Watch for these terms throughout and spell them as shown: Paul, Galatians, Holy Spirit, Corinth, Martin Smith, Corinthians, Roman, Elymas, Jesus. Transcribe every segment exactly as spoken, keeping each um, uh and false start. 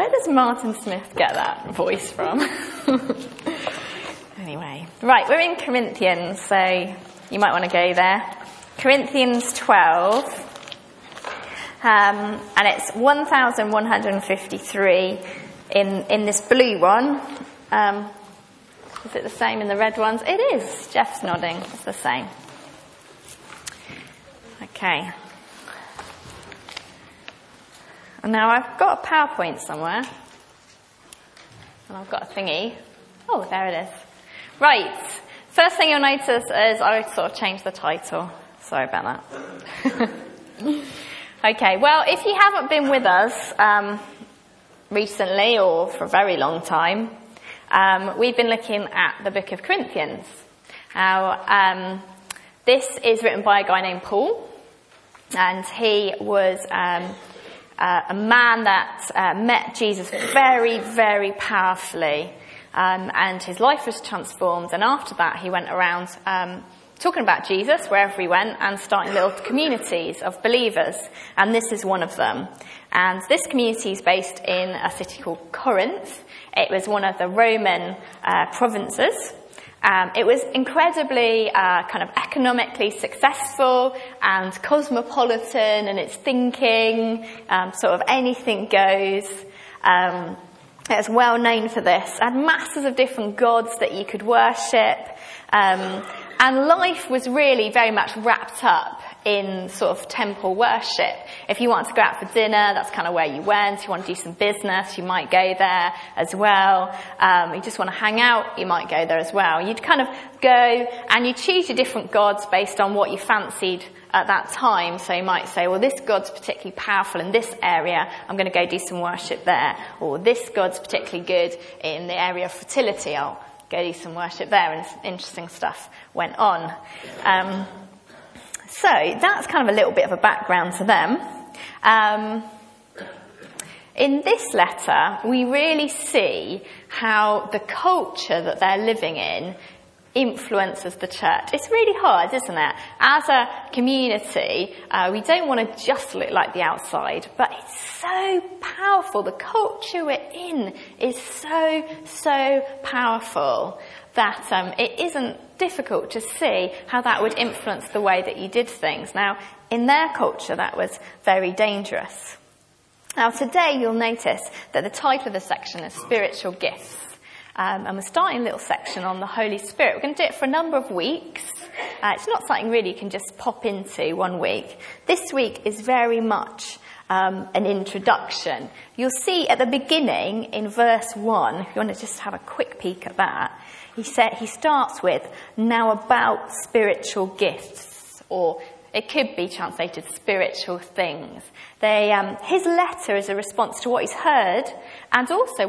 Where does Martin Smith get that voice from? Anyway, right, we're in Corinthians, so you might want to go there. Corinthians twelve, um, and it's eleven fifty-three in, in this blue one. Um, is it the same in the red ones? It is. Jeff's nodding. It's the same. Okay. And now I've got a PowerPoint somewhere, and I've got a thingy. Oh, there it is. Right, first thing you'll notice is I sort of changed the title. Sorry about that. Okay, well, if you haven't been with us um, recently or for a very long time, um, we've been looking at the book of Corinthians. Now, um, this is written by a guy named Paul, and he was... Um, Uh, a man that uh, met Jesus very, very powerfully, um, and his life was transformed. And after that, he went around um, talking about Jesus wherever he went and starting little communities of believers. And this is one of them. And this community is based in a city called Corinth. It was one of the Roman uh, provinces. Um, it was incredibly uh, kind of economically successful and cosmopolitan in its thinking, um, sort of anything goes. Um, it was well known for this. It had masses of different gods that you could worship. Um, and life was really very much wrapped up in sort of temple worship. If you want to go out for dinner, that's kind of where you went. If you want to do some business, you might go there as well. Um, you just want to hang out, you might go there as well. You'd kind of go and you choose your different gods based on what you fancied at that time. So you might say, well, this god's particularly powerful in this area, I'm going to go do some worship there. Or this god's particularly good in the area of fertility, I'll go do some worship there. And interesting stuff went on. Um, So that's kind of a little bit of a background to them. Um, in this letter, we really see how the culture that they're living in influences the church. It's really hard, isn't it? As a community, uh, we don't want to just look like the outside, but it's so powerful. The culture we're in is so, so powerful that um, it isn't difficult to see how that would influence the way that you did things. Now, in their culture, that was very dangerous. Now, today you'll notice that the title of the section is Spiritual Gifts. Um, and we're starting a little section on the Holy Spirit. We're going to do it for a number of weeks. Uh, it's not something really you can just pop into one week. This week is very much um, an introduction. You'll see at the beginning in verse one, if you want to just have a quick peek at that, he said, he starts with, now about spiritual gifts, or it could be translated spiritual things. They, um, his letter is a response to what he's heard and also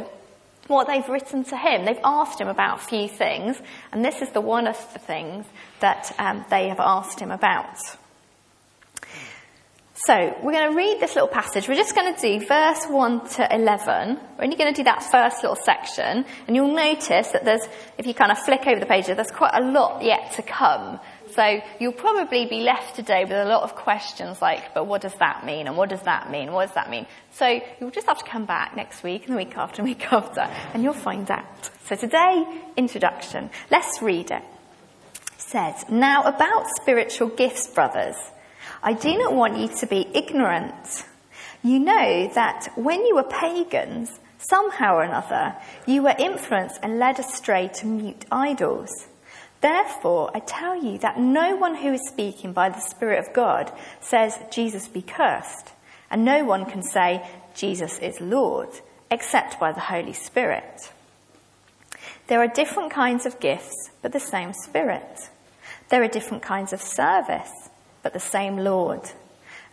what they've written to him. They've asked him about a few things, and this is the one of the things that um, they have asked him about. So we're going to read this little passage. We're just going to do verse one to eleven. We're only going to do that first little section. And you'll notice that there's, if you kind of flick over the pages, there's quite a lot yet to come. So you'll probably be left today with a lot of questions like, but what does that mean? And what does that mean? What does that mean? So you'll just have to come back next week and the week after and week after, and you'll find out. So today, introduction. Let's read it. It says, now about spiritual gifts, brothers, I do not want you to be ignorant. You know that when you were pagans, somehow or another, you were influenced and led astray to mute idols. Therefore, I tell you that no one who is speaking by the Spirit of God says, Jesus be cursed. And no one can say, Jesus is Lord, except by the Holy Spirit. There are different kinds of gifts, but the same Spirit. There are different kinds of service, but the same Lord.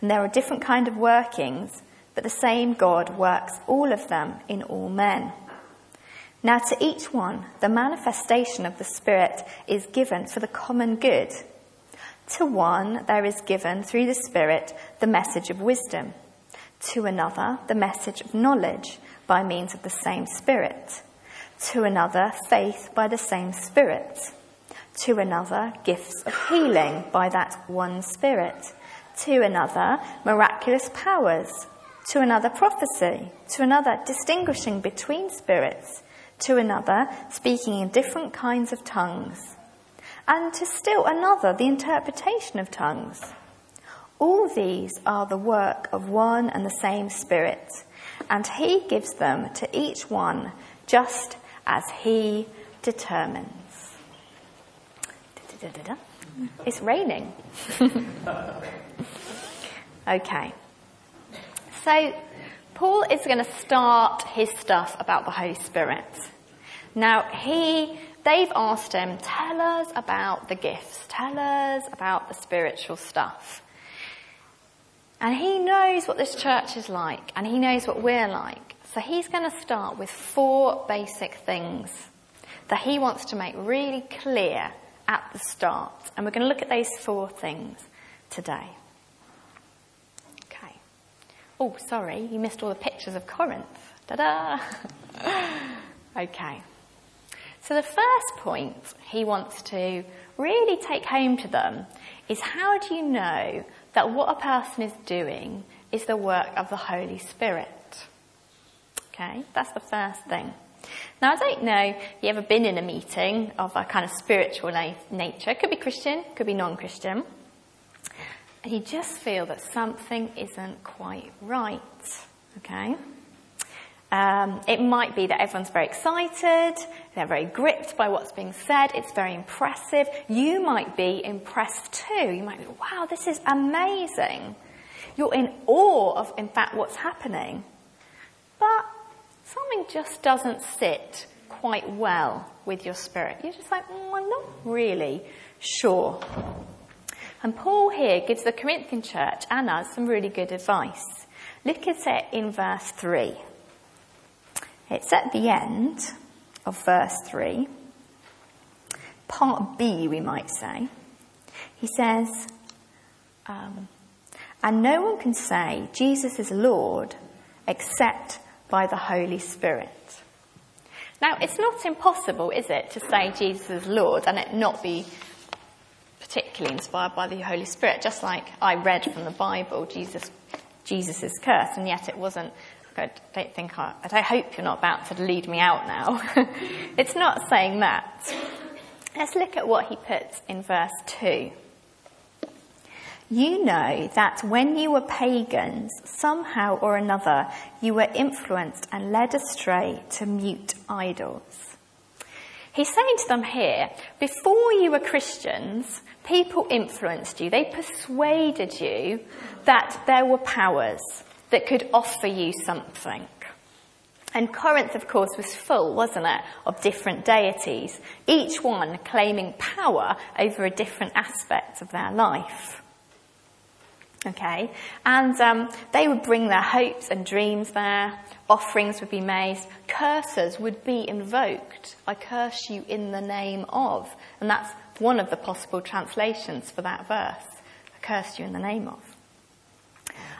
And there are different kinds of workings, but the same God works all of them in all men. Now to each one, the manifestation of the Spirit is given for the common good. To one, there is given through the Spirit the message of wisdom. To another, the message of knowledge by means of the same Spirit. To another, faith by the same Spirit. To another, gifts of healing by that one Spirit. To another, miraculous powers. to another prophecy, to another distinguishing between spirits, to another speaking in different kinds of tongues, and to still another the interpretation of tongues. All these are the work of one and the same Spirit, and he gives them to each one just as he determines. It's raining. Okay. So Paul is going to start his stuff about the Holy Spirit. Now, he, they've asked him, tell us about the gifts. Tell us about the spiritual stuff. And he knows what this church is like, and he knows what we're like. So he's going to start with four basic things that he wants to make really clear at the start. And we're going to look at those four things today. Okay. Oh, sorry, you missed all the pictures of Corinth. Ta-da! Okay. So the first point he wants to really take home to them is, how do you know that what a person is doing is the work of the Holy Spirit? Okay, that's the first thing. Now, I don't know if you've ever been in a meeting of a kind of spiritual na- nature. It could be Christian, could be non-Christian. And you just feel that something isn't quite right. Okay? Um, it might be that everyone's very excited, they're very gripped by what's being said, it's very impressive. You might be impressed too. You might be, wow, this is amazing. You're in awe of, in fact, what's happening. But something just doesn't sit quite well with your spirit. You're just like, mm, I'm not really sure. And Paul here gives the Corinthian church and us some really good advice. Look at it in verse three. It's at the end of verse three, part B, we might say. He says, um, and no one can say Jesus is Lord except by the Holy Spirit. Now, it's not impossible, is it, to say Jesus is Lord and it not be particularly inspired by the Holy Spirit? Just like I read from the Bible, Jesus, Jesus is cursed, and yet it wasn't. I don't think I, I hope you're not about to lead me out now. It's not saying that. Let's look at what he puts in verse two. You know that when you were pagans, somehow or another, you were influenced and led astray to mute idols. He's saying to them here, before you were Christians, people influenced you. They persuaded you that there were powers that could offer you something. And Corinth, of course, was full, wasn't it, of different deities, each one claiming power over a different aspect of their life. Okay, and um, they would bring their hopes and dreams there, offerings would be made, curses would be invoked. I curse you in the name of, and that's one of the possible translations for that verse, I curse you in the name of.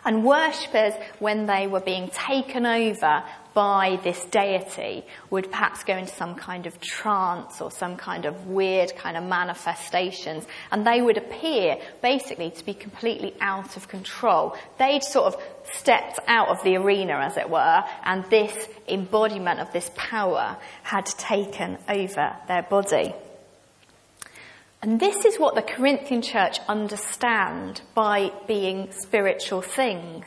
And worshippers, when they were being taken over by this deity, would perhaps go into some kind of trance or some kind of weird kind of manifestations. And they would appear basically to be completely out of control. They'd sort of stepped out of the arena, as it were, and this embodiment of this power had taken over their body. And this is what the Corinthian church understand by being spiritual things.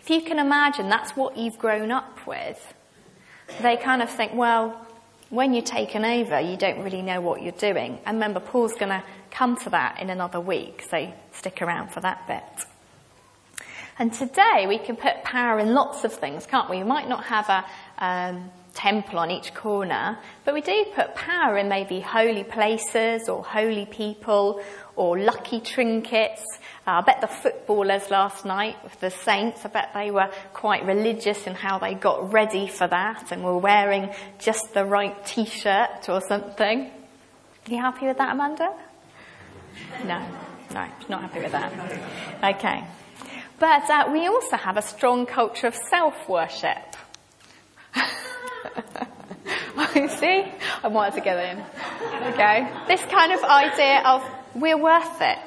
If you can imagine, that's what you've grown up with. They kind of think, well, when you're taken over, you don't really know what you're doing. And remember, Paul's going to come to that in another week, so stick around for that bit. And today we can put power in lots of things, can't we? You might not have a um, temple on each corner, but we do put power in maybe holy places or holy people or lucky trinkets. Uh, I bet the footballers last night with the Saints, I bet they were quite religious in how they got ready for that and were wearing just the right t-shirt or something. Are you happy with that, Amanda? No, no, not happy with that. Okay. But uh, we also have a strong culture of self-worship. You see? I wanted to get in. Okay. This kind of idea of we're worth it.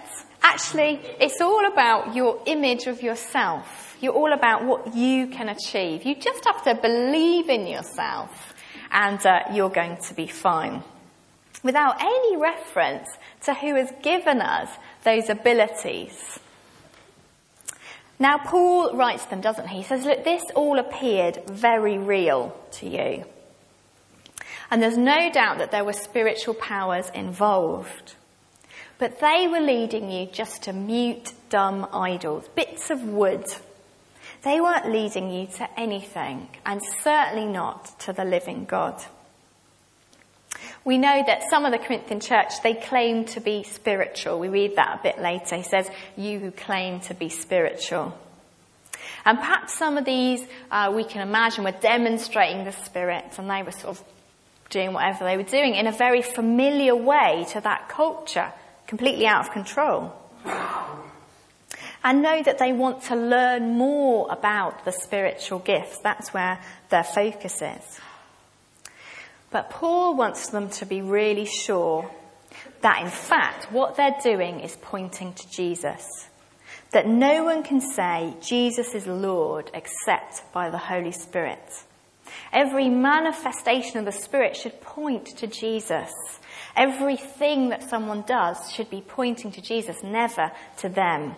Actually, it's all about your image of yourself. You're all about what you can achieve. You just have to believe in yourself and uh, you're going to be fine. Without any reference to who has given us those abilities. Now, Paul writes them, doesn't he? He says, look, this all appeared very real to you. And there's no doubt that there were spiritual powers involved. But they were leading you just to mute, dumb idols, bits of wood. They weren't leading you to anything, and certainly not to the living God. We know that some of the Corinthian church, they claim to be spiritual. We read that a bit later. He says, you who claim to be spiritual. And perhaps some of these, uh, we can imagine, were demonstrating the Spirit, and they were sort of doing whatever they were doing in a very familiar way to that culture, completely out of control. And know that they want to learn more about the spiritual gifts. That's where their focus is. But Paul wants them to be really sure that, in fact, what they're doing is pointing to Jesus. That no one can say Jesus is Lord except by the Holy Spirit. Every manifestation of the Spirit should point to Jesus. Everything that someone does should be pointing to Jesus, never to them.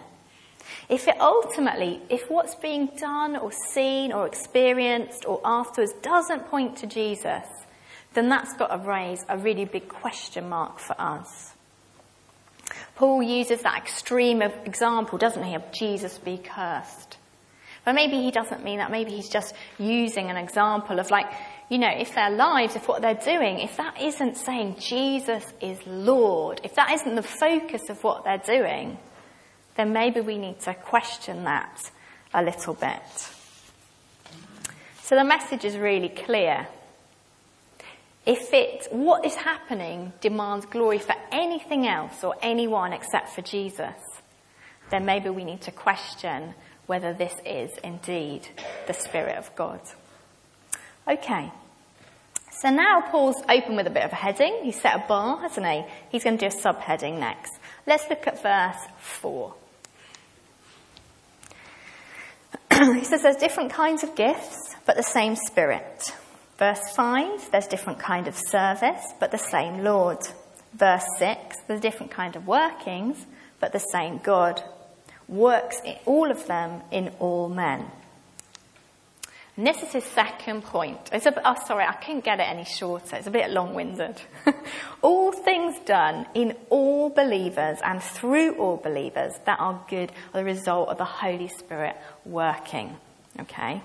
If it ultimately, if what's being done or seen or experienced or afterwards doesn't point to Jesus, then that's got to raise a really big question mark for us. Paul uses that extreme of example, doesn't he, of Jesus be cursed. But maybe he doesn't mean that. Maybe he's just using an example of, like, you know, if their lives, if what they're doing, if that isn't saying Jesus is Lord, if that isn't the focus of what they're doing, then maybe we need to question that a little bit. So the message is really clear. If it, what is happening demands glory for anything else or anyone except for Jesus, then maybe we need to question whether this is indeed the Spirit of God. Okay, so now Paul's open with a bit of a heading. He's set a bar, hasn't he? He's going to do a subheading next. Let's look at verse four. He says there's different kinds of gifts, but the same Spirit. Verse five, there's different kind of service, but the same Lord. Verse six, there's different kind of workings, but the same God. Works in all of them in all men. And this is his second point. It's a, oh, sorry, I couldn't get it any shorter. It's a bit long-winded. All things done in all believers and through all believers that are good are the result of the Holy Spirit working. Okay?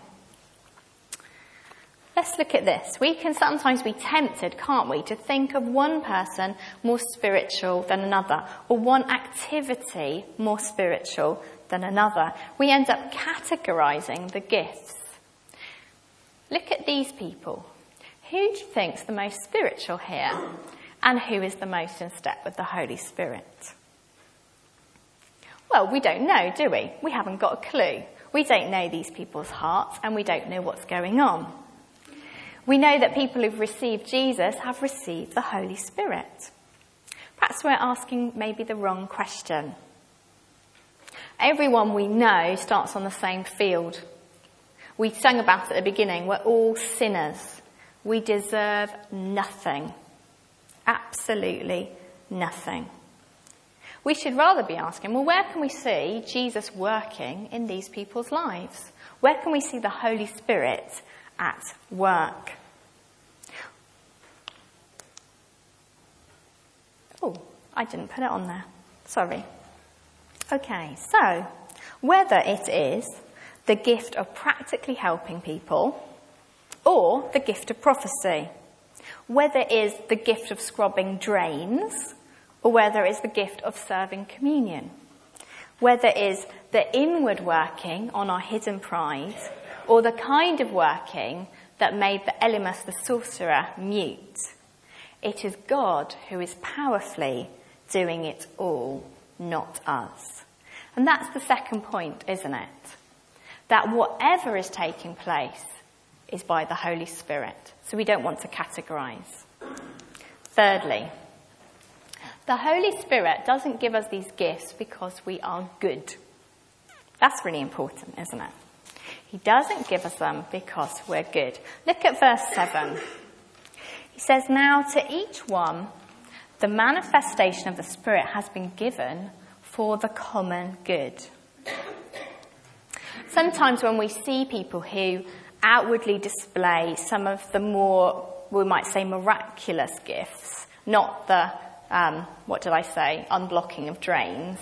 Let's look at this. We can sometimes be tempted, can't we, to think of one person more spiritual than another, or one activity more spiritual than another. We end up categorising the gifts. Look at these people. Who do you think's the most spiritual here? And who is the most in step with the Holy Spirit? Well, we don't know, do we? We haven't got a clue. We don't know these people's hearts, and we don't know what's going on. We know that people who've received Jesus have received the Holy Spirit. Perhaps we're asking maybe the wrong question. Everyone we know starts on the same field. We sang about it at the beginning, we're all sinners. We deserve nothing. Absolutely nothing. We should rather be asking, well, where can we see Jesus working in these people's lives? Where can we see the Holy Spirit at work? Oh, I didn't put it on there. Sorry. Okay, so whether it is the gift of practically helping people or the gift of prophecy, whether it is the gift of scrubbing drains or whether it is the gift of serving communion, whether it is the inward working on our hidden pride or the kind of working that made the Elymas, the sorcerer, mute. It is God who is powerfully doing it all, not us. And that's the second point, isn't it? That whatever is taking place is by the Holy Spirit. So we don't want to categorise. Thirdly, the Holy Spirit doesn't give us these gifts because we are good. That's really important, isn't it? He doesn't give us them because we're good. Look at verse seven. He says, now to each one, the manifestation of the Spirit has been given for the common good. Sometimes when we see people who outwardly display some of the more, we might say, miraculous gifts, not the, um, what did I say, unblocking of drains,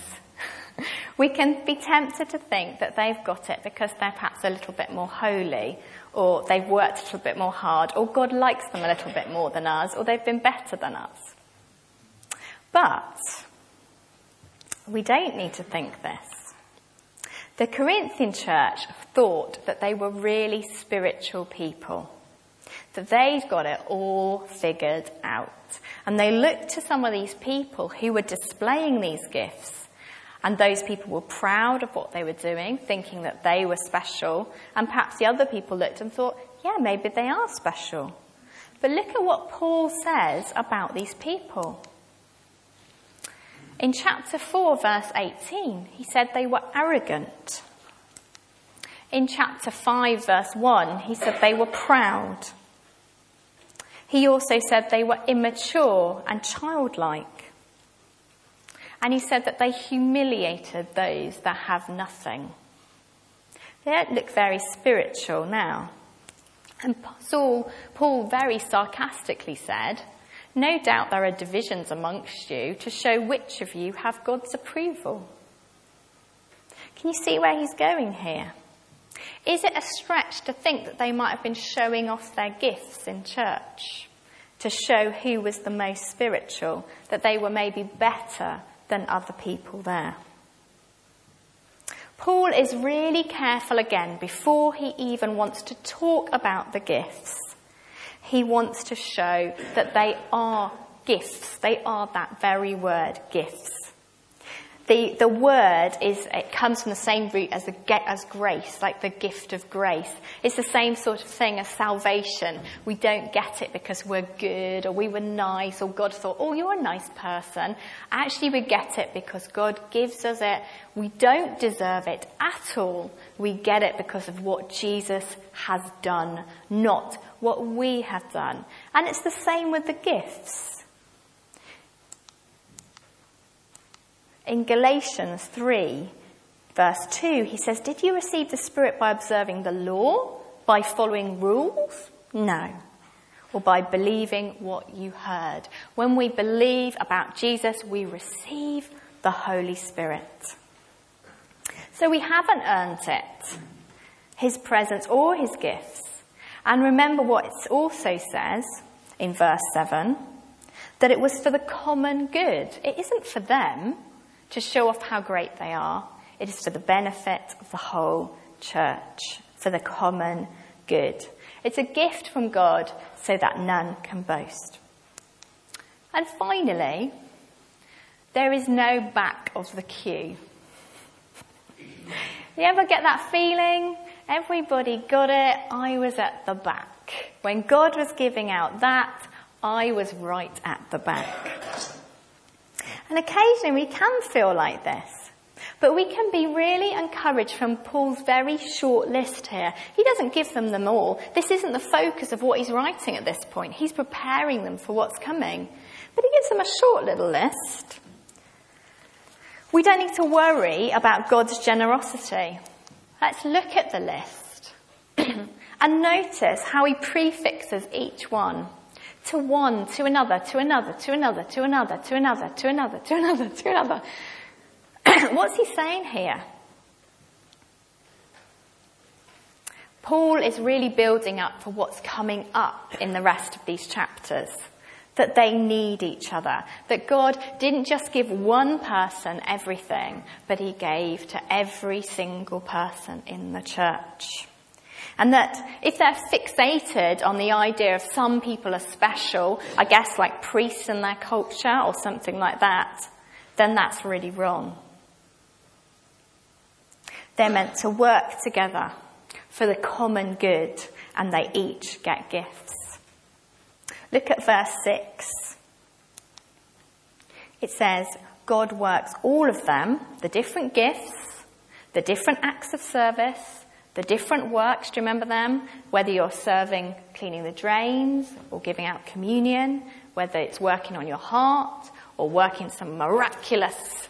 we can be tempted to think that they've got it because they're perhaps a little bit more holy, or they've worked a little bit more hard, or God likes them a little bit more than us, or they've been better than us. But we don't need to think this. The Corinthian church thought that they were really spiritual people, that they'd got it all figured out. And they looked to some of these people who were displaying these gifts, and those people were proud of what they were doing, thinking that they were special. And perhaps the other people looked and thought, yeah, maybe they are special. But look at what Paul says about these people. In chapter four, verse eighteen, he said they were arrogant. In chapter five, verse one, he said they were proud. He also said they were immature and childlike. And he said that they humiliated those that have nothing. They don't look very spiritual now. And Saul, Paul very sarcastically said, no doubt there are divisions amongst you to show which of you have God's approval. Can you see where he's going here? Is it a stretch to think that they might have been showing off their gifts in church to show who was the most spiritual, that they were maybe better than other people there? Paul is really careful again before he even wants to talk about the gifts. He wants to show that they are gifts. They are that very word, gifts. The, the word is, it comes from the same root as, the, as grace, like the gift of grace. It's the same sort of thing as salvation. We don't get it because we're good, or we were nice, or God thought, oh, you're a nice person. Actually, we get it because God gives us it. We don't deserve it at all. We get it because of what Jesus has done, not what we have done. And it's the same with the gifts. In Galatians three, verse two, he says, did you receive the Spirit by observing the law, by following rules? No. Or by believing what you heard. When we believe about Jesus, we receive the Holy Spirit. So we haven't earned it, his presence or his gifts. And remember what it also says in verse seven, that it was for the common good. It isn't for them to show off how great they are. It is for the benefit of the whole church, for the common good. It's a gift from God so that none can boast. And finally, there is no back of the queue. You ever get that feeling? Everybody got it. I was at the back. When God was giving out that, I was right at the back. And occasionally we can feel like this, but we can be really encouraged from Paul's very short list here. He doesn't give them them all. This isn't the focus of what he's writing at this point. He's preparing them for what's coming, but he gives them a short little list. We don't need to worry about God's generosity. Let's look at the list and notice how he prefixes each one. To one, to another, to another, to another, to another, to another, to another, to another, to another. What's he saying here? Paul is really building up for what's coming up in the rest of these chapters. That they need each other. That God didn't just give one person everything, but he gave to every single person in the church. And that if they're fixated on the idea of some people are special, I guess like priests in their culture or something like that, then that's really wrong. They're meant to work together for the common good, and they each get gifts. Look at verse six. It says, God works all of them, the different gifts, the different acts of service, The different works, do you remember them? Whether you're serving, cleaning the drains, or giving out communion, whether it's working on your heart, or working some miraculous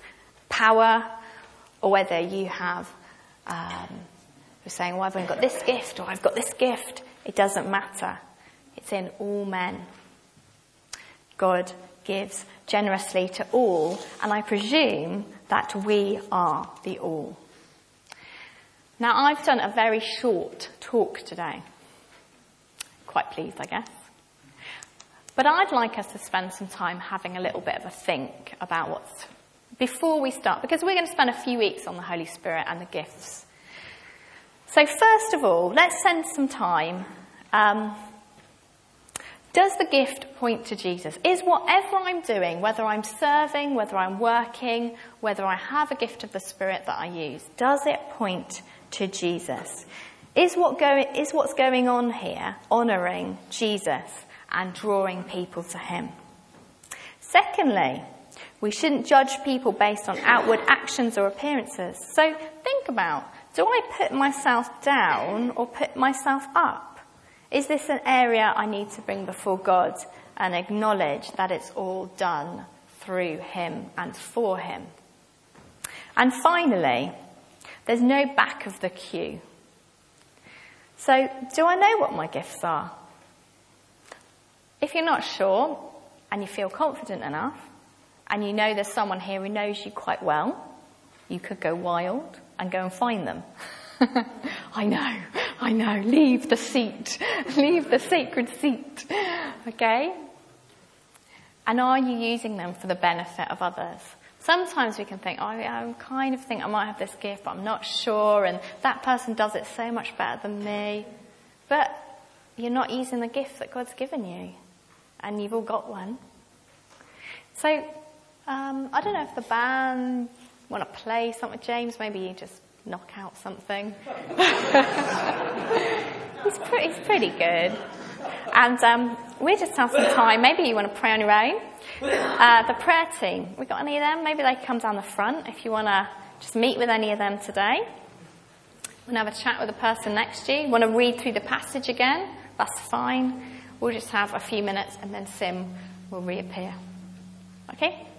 power, or whether you have, um, you're saying, well, I've only got this gift, or I've got this gift. It doesn't matter. It's in all men. God gives generously to all, and I presume that we are the all. Now, I've done a very short talk today. Quite pleased, I guess. But I'd like us to spend some time having a little bit of a think about what's before we start, because we're going to spend a few weeks on the Holy Spirit and the gifts. So first of all, let's spend some time. Um, does the gift point to Jesus? Is whatever I'm doing, whether I'm serving, whether I'm working, whether I have a gift of the Spirit that I use, does it point to Jesus? Is what going, is what's going on here honouring Jesus and drawing people to him? Secondly, we shouldn't judge people based on outward actions or appearances. So think about, do I put myself down or put myself up? Is this an area I need to bring before God and acknowledge that it's all done through him and for him? And finally, there's no back of the queue. So do I know what my gifts are? If you're not sure and you feel confident enough, and you know there's someone here who knows you quite well, you could go wild and go and find them. I know, I know, leave the seat, leave the sacred seat, okay? And are you using them for the benefit of others? Sometimes we can think, oh, I kind of think I might have this gift, but I'm not sure, and that person does it so much better than me. But you're not using the gift that God's given you, and you've all got one. So, Um, I don't know if the band want to play something. James, maybe you just knock out something. He's pretty, he's pretty good. And um, we just have some time. Maybe you want to pray on your own. Uh, the prayer team, we got any of them? Maybe they come down the front if you want to just meet with any of them today. Want to have a chat with the person next to you. Want to read through the passage again? That's fine. We'll just have a few minutes and then Sim will reappear. Okay?